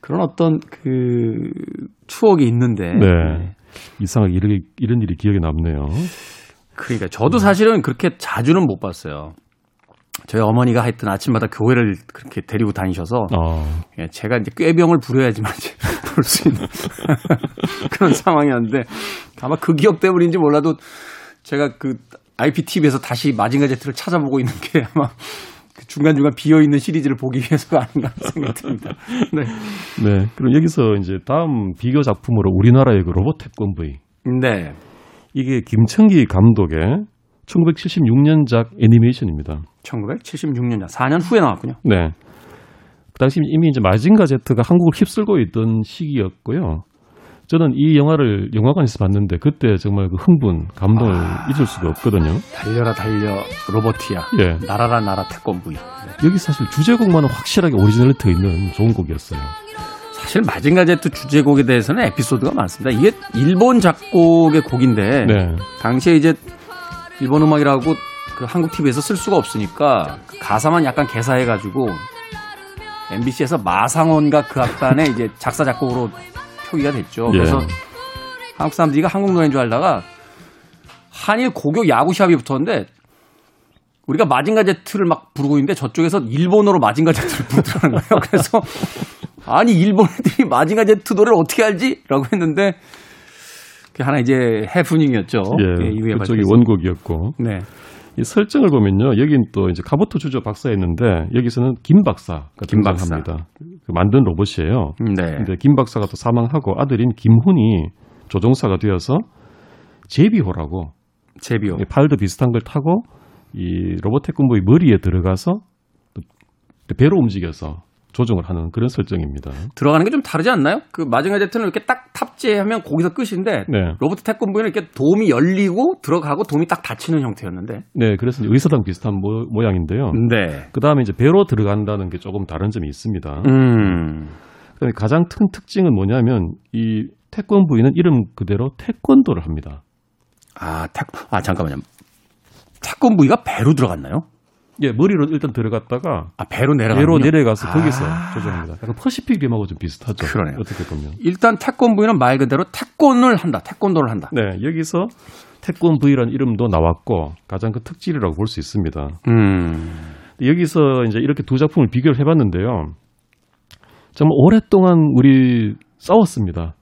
그런 어떤 그 추억이 있는데 네, 네. 이상하게 이런, 이런 일이 기억에 남네요. 그러니까 저도 사실은 그렇게 자주는 못 봤어요. 저희 어머니가 하여튼 아침마다 교회를 그렇게 데리고 다니셔서 어. 제가 이제 꾀병을 부려야지만 볼 수 있는 그런 상황이었는데 아마 그 기억 때문인지 몰라도 제가 그 아이피티비에서 다시 마징가 제트를 찾아보고 있는 게 아마 중간중간 비어있는 시리즈를 보기 위해서가 아닌가 생각이 듭니다. 네. 네. 그럼 여기서 이제 다음 비교 작품으로 우리나라의 그 로봇 태권브이. 네. 이게 김청기 감독의 천구백칠십육 년작 애니메이션입니다. 천구백칠십육 년작. 사 년 후에 나왔군요. 네. 그 당시 이미 이제 마징가 제트가 한국을 휩쓸고 있던 시기였고요. 저는 이 영화를 영화관에서 봤는데 그때 정말 그 흥분, 감동을 아, 잊을 수가 없거든요. 달려라 달려 로버트야. 예. 날아라 날아 태권브이. 네. 여기 사실 주제곡만은 확실하게 오리지널리티가 있는 좋은 곡이었어요. 사실 마징가 제트 주제곡에 대해서는 에피소드가 많습니다. 이게 일본 작곡의 곡인데 네. 당시에 이제 일본 음악이라고 그 한국 티비에서 쓸 수가 없으니까 가사만 약간 개사해가지고 엠비씨에서 마상원과 그 악단의 이제 작사 작곡으로 표기가 됐죠. 그래서 예. 한국 사람들이 이거 한국 노래인 줄 알다가 한일 고교 야구시합이 붙었는데 우리가 마징가 제트를 막 부르고 있는데 저쪽에서 일본어로 마징가 제트를 부르더라는 거예요. 그래서 아니 일본 애들이 마징가 제트 노래를 어떻게 알지? 라고 했는데 그게 하나 이제 해프닝이었죠. 예, 예, 그쪽이 원곡이었고. 네. 이 설정을 보면요. 여긴 또 이제 카부토 주조 박사였는데 여기서는 김 박사가 등장합니다. 그 만든 로봇이에요. 네. 근데 김 박사가 또 사망하고 아들인 김훈이 조종사가 되어서 제비호라고. 제비호. 팔도 비슷한 걸 타고 이 로봇 태권브이 머리에 들어가서 배로 움직여서 조종을 하는 그런 설정입니다. 들어가는 게 좀 다르지 않나요? 그 마징가 제트는 이렇게 딱 탑재하면 거기서 끝인데 네. 로봇 태권브이는 이렇게 돔이 열리고 들어가고 돔이 딱 닫히는 형태였는데. 네, 그래서 의사당 비슷한 모, 모양인데요. 네. 그 다음에 이제 배로 들어간다는 게 조금 다른 점이 있습니다. 음. 그다음에 가장 큰 특징은 뭐냐면 이 태권브이는 이름 그대로 태권도를 합니다. 아, 태, 아 잠깐만요. 태권브이가 배로 들어갔나요? 예, 머리로 일단 들어갔다가 아, 배로 내려가 배로 내려가서 거기서 아~ 조정합니다. 약간 퍼시픽 림하고 좀 비슷하죠. 그러네요. 어떻게 보면 일단 태권브이는 말 그대로 태권을 한다, 태권도를 한다. 네, 여기서 태권브이라는 이름도 나왔고 가장 큰 특질이라고 볼 수 있습니다. 음. 여기서 이제 이렇게 두 작품을 비교를 해봤는데요. 정말 오랫동안 우리 싸웠습니다.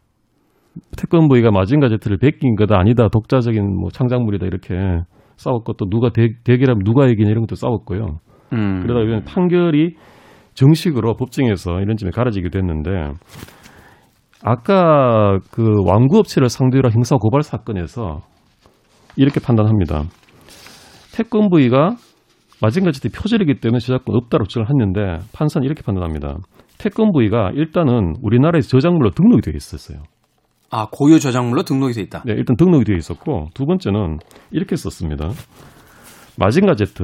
태권브이가 마징가 제트를 베낀 거다 아니다, 독자적인 뭐 창작물이다 이렇게. 싸웠고 또 누가 대, 대결하면 누가 이기냐 이런 것도 싸웠고요. 음. 그러다 보면 판결이 정식으로 법정에서 이런 점에 가려지기도 했는데 아까 그 완구업체를 상대로 형사 고발 사건에서 이렇게 판단합니다. 태권브이가 마징가 제트 표절이기 때문에 저작권 없다고 주장을 했는데 판사는 이렇게 판단합니다. 태권브이가 일단은 우리나라에서 저작물로 등록이 되어 있었어요. 아, 고유 저작물로 등록이 되어 있다. 네, 일단 등록이 되어 있었고 두 번째는 이렇게 썼습니다. 마징가 제트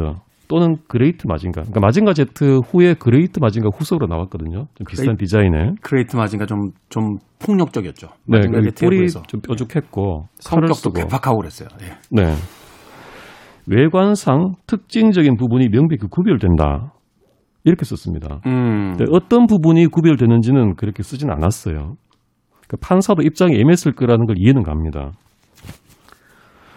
또는 그레이트 마징가. 그러니까 마징가 제트 후에 그레이트 마징가 후속으로 나왔거든요. 좀 비슷한 그레이, 디자인에. 그레이트 마징가 좀, 좀 폭력적이었죠. 마징가 네, 제트에 비해서. 좀 뾰족했고. 네. 성격도 괴팍하고 그랬어요. 네. 네. 외관상 특징적인 부분이 명백히 구별된다. 이렇게 썼습니다. 음. 근데 어떤 부분이 구별되는지는 그렇게 쓰진 않았어요. 그 판사도 입장이 애매했을 거라는 걸 이해는 갑니다.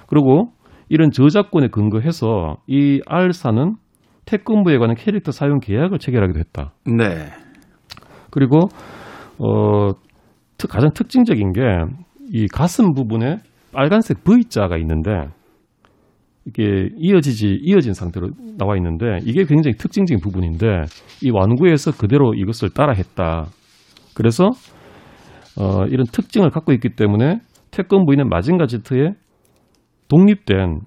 그리고 이런 저작권에 근거해서 이 R사는 태권브이에 관한 캐릭터 사용 계약을 체결하기도 했다. 네. 그리고 어, 특, 가장 특징적인 게 이 가슴 부분에 빨간색 V자가 있는데 이게 이어지지 이어진 상태로 나와 있는데 이게 굉장히 특징적인 부분인데 이 완구에서 그대로 이것을 따라했다. 그래서 어, 이런 특징을 갖고 있기 때문에 태권브이는 마징가 제트에 독립된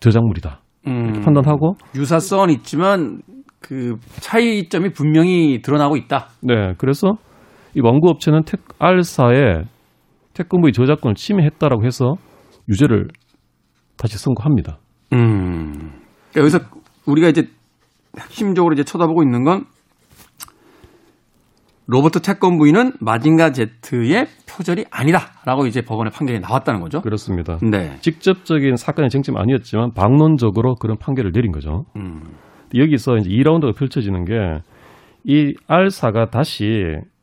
저작물이다. 음, 판단하고 유사성은 있지만 그 차이점이 분명히 드러나고 있다. 네, 그래서 이 완구업체는 R사의 태권브이 저작권을 침해했다라고 해서 유죄를 다시 선고합니다. 음, 그러니까 여기서 우리가 이제 핵심적으로 이제 쳐다보고 있는 건. 로버트 태권브이는 마징가 제트의 표절이 아니다라고 이제 법원의 판결이 나왔다는 거죠. 그렇습니다. 네. 직접적인 사건의 쟁점 아니었지만 방론적으로 그런 판결을 내린 거죠. 음. 여기서 이제 이 라운드가 펼쳐지는 게 이 R사가 다시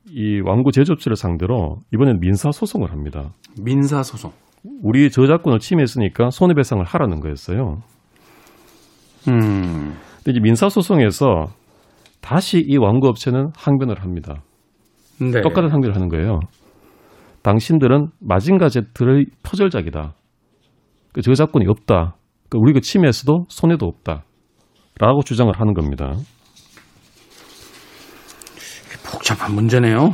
이 완구 제조업체를 상대로 이번엔 민사 소송을 합니다. 민사 소송. 우리 저작권을 침해했으니까 손해배상을 하라는 거였어요. 음. 이게 민사소송에서 다시 이 완구업체는 항변을 합니다. 네. 똑같은 항변을 하는 거예요. 당신들은 마징가 제트의 표절작이다. 그 저작권이 없다. 그 우리 그 침해에서도 손해도 없다. 라고 주장을 하는 겁니다. 복잡한 문제네요.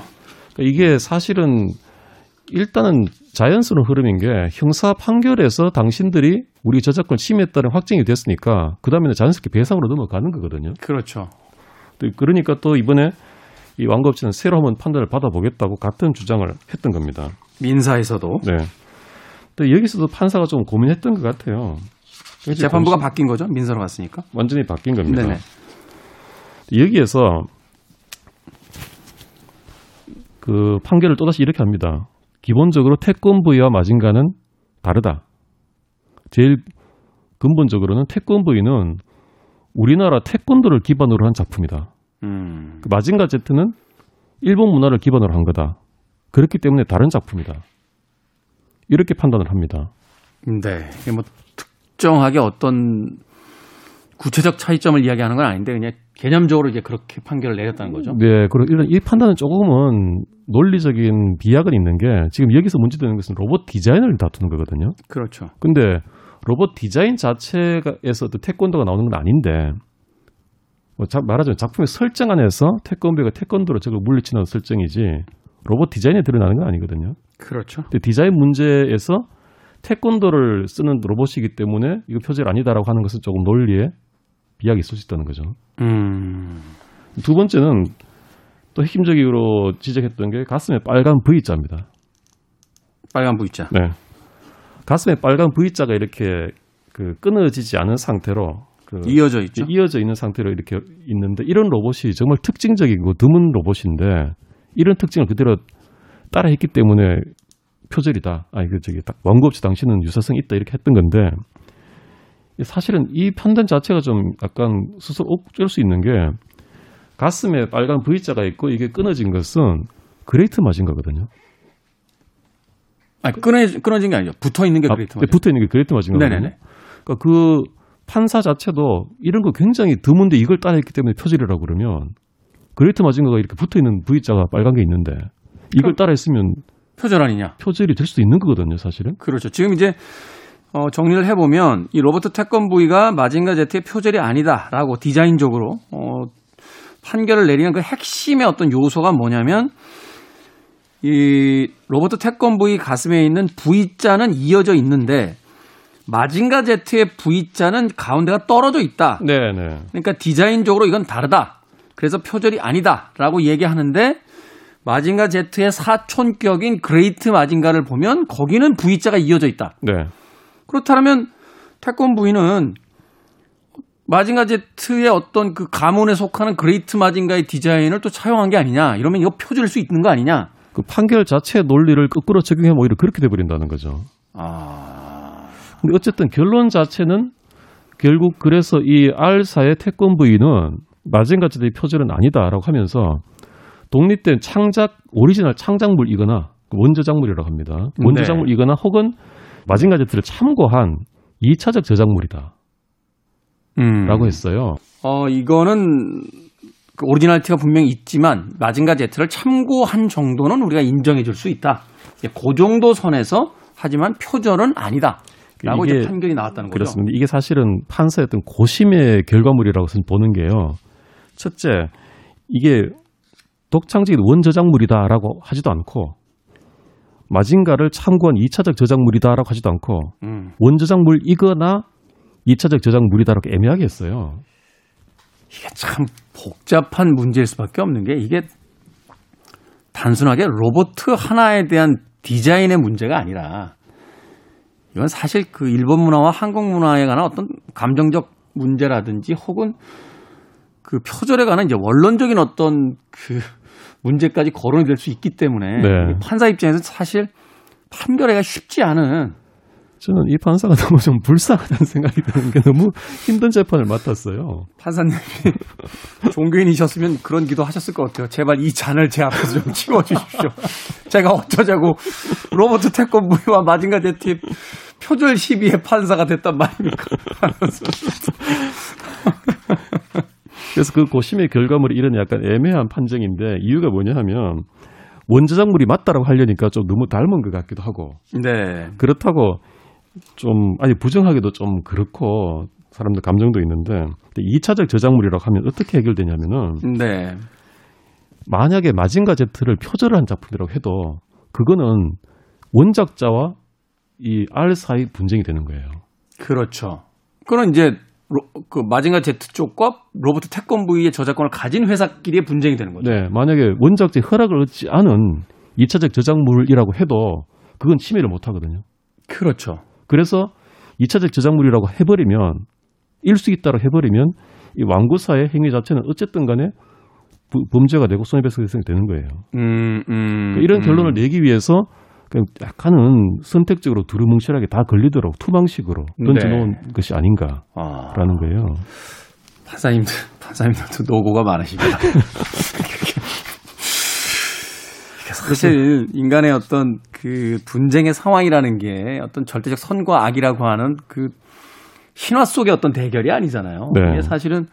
이게 사실은 일단은 자연스러운 흐름인 게 형사 판결에서 당신들이 우리 저작권 침해했다는 확정이 됐으니까 그 다음에는 자연스럽게 배상으로 넘어가는 거거든요. 그렇죠. 그러니까 또 이번에 이 완구업체는 새로 한번 판단을 받아보겠다고 같은 주장을 했던 겁니다. 민사에서도. 네. 또 여기서도 판사가 좀 고민했던 것 같아요. 재판부가 공식... 바뀐 거죠? 민사로 갔으니까. 완전히 바뀐 겁니다. 네네. 여기에서 그 판결을 또다시 이렇게 합니다. 기본적으로 태권브이와 마징가는 다르다. 제일 근본적으로는 태권브이는 우리나라 태권도를 기반으로 한 작품이다. 음. 그 마징가 제트는 일본 문화를 기반으로 한 거다. 그렇기 때문에 다른 작품이다. 이렇게 판단을 합니다. 네. 이게 뭐 특정하게 어떤 구체적 차이점을 이야기하는 건 아닌데 그냥 개념적으로 이제 그렇게 판결을 내렸다는 거죠. 네, 그리고 이런 이 판단은 조금은 논리적인 비약은 있는 게 지금 여기서 문제되는 것은 로봇 디자인을 다투는 거거든요. 그렇죠. 근데 로봇 디자인 자체에서 태권도가 나오는 건 아닌데 뭐 말하자면 작품의 설정 안에서 태권브이가 태권도로 저걸 물리치는 설정이지 로봇 디자인에 드러나는 건 아니거든요. 그렇죠. 근데 디자인 문제에서 태권도를 쓰는 로봇이기 때문에 이거 표절 아니다라고 하는 것은 조금 논리에 비약이 있을 수 있다는 거죠. 음. 두 번째는 또 핵심적으로 지적했던 게 가슴에 빨간 V자입니다. 빨간 V자. 네. 가슴에 빨간 V자가 이렇게 그 끊어지지 않은 상태로 그 이어져 있죠. 이어져 있는 상태로 이렇게 있는데 이런 로봇이 정말 특징적이고 드문 로봇인데 이런 특징을 그대로 따라했기 때문에 표절이다. 아니 그 저기 완구업체 당신은 유사성이 있다 이렇게 했던 건데 사실은 이 판단 자체가 좀 약간 스스로 옥죄일 수 있는 게 가슴에 빨간 V자가 있고 이게 끊어진 것은 그레이트 마징가거든요. 아 끊어 끊어진 게 아니죠. 붙어 있는 게 그레이트 마징가. 아, 붙어 있는 게 그레이트 마징가거든요. 네네네. 그러니까 그 판사 자체도 이런 거 굉장히 드문데 이걸 따라했기 때문에 표절이라고 그러면 그레이트 마징가가 이렇게 붙어 있는 V자가 빨간 게 있는데 이걸 따라했으면 표절 아니냐? 표절이 될 수도 있는 거거든요, 사실은. 그렇죠. 지금 이제 어, 정리를 해보면 이 로버트 태권브이가 마징가 제트의 표절이 아니다라고 디자인적으로 어, 판결을 내리는 그 핵심의 어떤 요소가 뭐냐면 이 로버트 태권브이 가슴에 있는 V자는 이어져 있는데 마징가 제트의 V자는 가운데가 떨어져 있다. 네네. 그러니까 디자인적으로 이건 다르다. 그래서 표절이 아니다라고 얘기하는데 마징가 제트의 사촌격인 그레이트 마징가를 보면 거기는 V자가 이어져 있다. 네. 그렇다면 태권브이는 마징가 제트의 어떤 그 가문에 속하는 그레이트 마징가의 디자인을 또 차용한 게 아니냐. 이러면 이거 표절일 수 있는 거 아니냐. 그 판결 자체의 논리를 거꾸로 적용하면 오히려 그렇게 돼버린다는 거죠. 아. 근데 어쨌든 결론 자체는 결국 그래서 이 R사의 태권브이는 마징가 제트의 표절은 아니다라고 하면서 독립된 창작, 오리지널 창작물이거나 원저작물이라고 합니다. 원저작물이거나 혹은 마징가 제트를 참고한 이 차적 저작물이다. 음. 라고 했어요. 어, 이거는 그 오리지널티가 분명히 있지만 마징가 제트를 참고한 정도는 우리가 인정해 줄 수 있다. 그 정도 선에서 하지만 표절은 아니다. 라고 이제 판결이 나왔다는 거죠. 그렇습니다. 이게 사실은 판사의 어떤 고심의 결과물이라고 보는 게요. 첫째, 이게 독창적인 원저작물이다라고 하지도 않고 마징가를 참고한 이 차적 저작물이다라고 하지도 않고 음. 원저작물이거나 이 차적 저작물이다라고 애매하게 했어요. 이게 참 복잡한 문제일 수밖에 없는 게 이게 단순하게 로봇 하나에 대한 디자인의 문제가 아니라 이건 사실 그 일본 문화와 한국 문화에 관한 어떤 감정적 문제라든지 혹은 그 표절에 관한 이제 원론적인 어떤 그 문제까지 거론이 될 수 있기 때문에 네. 판사 입장에서 사실 판결하기가 쉽지 않은 저는 이 판사가 너무 좀 불쌍하다는 생각이 드는 게 너무 힘든 재판을 맡았어요. 판사님이 종교인이셨으면 그런 기도 하셨을 것 같아요. 제발 이 잔을 제 앞에서 좀 치워주십시오. 제가 어쩌자고 로버트 태권브이와 마징가 제트의 표절 시비의 판사가 됐단 말입니까? 그래서 그 고심의 결과물이 이런 약간 애매한 판정인데 이유가 뭐냐 하면 원저작물이 맞다라고 하려니까 좀 너무 닮은 것 같기도 하고 네. 그렇다고 좀 아니 부정하기도 좀 그렇고 사람들 감정도 있는데 이 차적 저작물이라고 하면 어떻게 해결되냐면은 네. 만약에 마징가 제트를 표절을 한 작품이라고 해도 그거는 원작자와 이 R 사이 분쟁이 되는 거예요. 그렇죠. 그건 이제 로, 그 마징가 제트 쪽과 로버트 태권브이의 저작권을 가진 회사끼리의 분쟁이 되는 거죠. 네, 만약에 원작자의 허락을 얻지 않은 이 차적 저작물이라고 해도 그건 침해를 못 하거든요. 그렇죠. 그래서 이 차적 저작물이라고 해버리면 일수있다고 해버리면 이 완구사의 행위 자체는 어쨌든 간에 부, 범죄가 되고 손해배상이 되는 거예요. 음, 음, 그러니까 이런 음. 결론을 내기 위해서 그냥 약간은 선택적으로 두루뭉실하게 다 걸리도록 투방식으로 던져놓은 네. 것이 아닌가라는 아. 거예요. 판사님들, 판사님들도 노고가 많으십니다. 사실 인간의 어떤 그 분쟁의 상황이라는 게 어떤 절대적 선과 악이라고 하는 그 신화 속의 어떤 대결이 아니잖아요. 네. 이게 사실은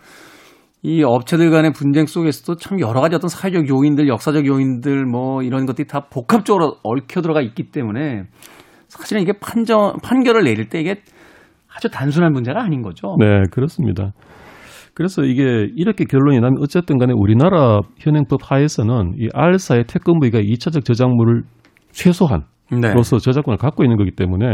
이 업체들 간의 분쟁 속에서도 참 여러 가지 어떤 사회적 요인들, 역사적 요인들 뭐 이런 것들이 다 복합적으로 얽혀 들어가 있기 때문에 사실은 이게 판정, 판결을 내릴 때 이게 아주 단순한 문제가 아닌 거죠. 네, 그렇습니다. 그래서 이게 이렇게 결론이 나면 어쨌든 간에 우리나라 현행법 하에서는 이 R사의 태권브이가 이 차적 저작물을 최소한 네. 로서 저작권을 갖고 있는 거기 때문에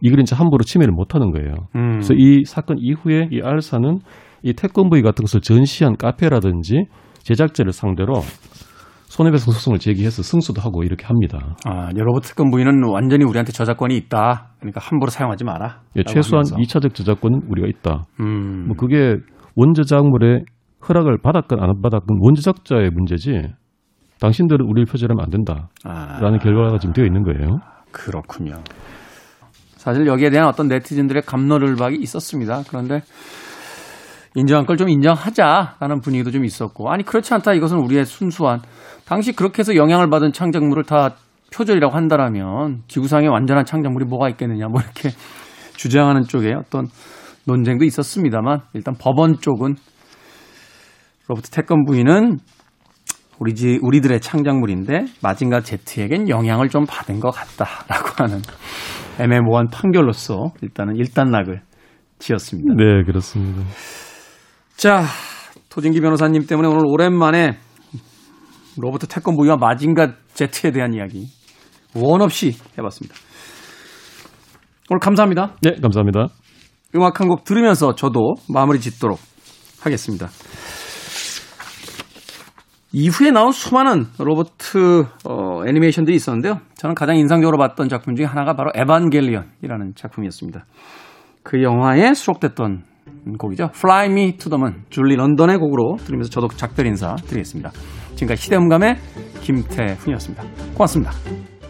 이걸 이제 함부로 침해를 못하는 거예요. 음. 그래서 이 사건 이후에 이 R사는 이 태권브이 같은 것을 전시한 카페라든지 제작자를 상대로 손해배상 소송을 제기해서 승소도 하고 이렇게 합니다. 아, 로버트 태권브이는 완전히 우리한테 저작권이 있다. 그러니까 함부로 사용하지 마라. 예, 최소한 하면서. 이 차적 저작권은 우리가 있다. 음. 뭐 그게 원저작물의 허락을 받았건 안 받았건 원저작자의 문제지 당신들은 우리를 표절하면 안 된다라는 아, 결과가 지금 되어 있는 거예요. 그렇군요. 사실 여기에 대한 어떤 네티즌들의 갑론을박이 있었습니다. 그런데 인정한 걸 좀 인정하자라는 분위기도 좀 있었고 아니 그렇지 않다 이것은 우리의 순수한 당시 그렇게 해서 영향을 받은 창작물을 다 표절이라고 한다라면 지구상에 완전한 창작물이 뭐가 있겠느냐 뭐 이렇게 주장하는 쪽에 어떤 논쟁도 있었습니다만 일단 법원 쪽은 로버트 태권브이는 우리 지, 우리들의 창작물인데 마징가 제트에겐 영향을 좀 받은 것 같다라고 하는 애매모호한 판결로서 일단은 일단락을 지었습니다. 네, 그렇습니다. 자, 토진기 변호사님 때문에 오늘 오랜만에 로버트 태권브이와 마징가 제트에 대한 이야기 원 없이 해봤습니다. 오늘 감사합니다. 네, 감사합니다. 음악 한 곡 들으면서 저도 마무리 짓도록 하겠습니다. 이후에 나온 수많은 로버트 어, 애니메이션들이 있었는데요. 저는 가장 인상적으로 봤던 작품 중에 하나가 바로 에반겔리온이라는 작품이었습니다. 그 영화에 수록됐던 곡이죠. Fly Me to the Moon, 줄리 런던의 곡으로 들으면서 저도 작별 인사 드리겠습니다. 지금까지 시대음감의 김태훈이었습니다. 고맙습니다.